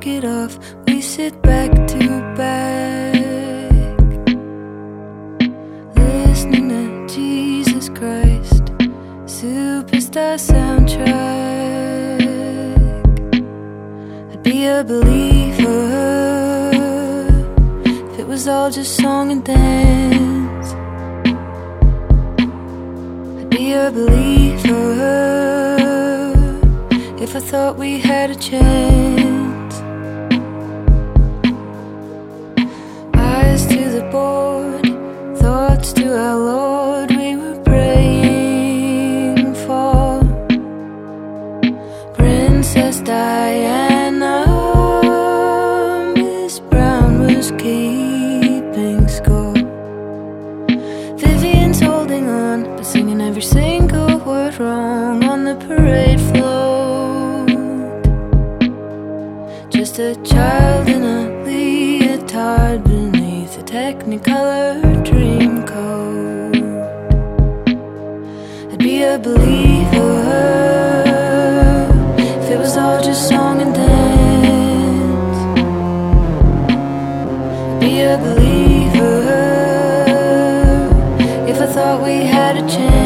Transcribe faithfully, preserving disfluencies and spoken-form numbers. take it off. We sit back to back, listening to Jesus Christ Superstar soundtrack. I'd be a believer if it was all just song and dance. I'd be a believer if I thought we had a chance. Eyes to the board, thoughts to our Lord, we were praying for Princess Diana. Miss Brown was keeping score, Vivian's holding on, but singing every single word wrong on the parade floor. Just a child in a leotard beneath a technicolor dream coat. I'd be a believer if it was all just song and dance. I'd be a believer if I thought we had a chance.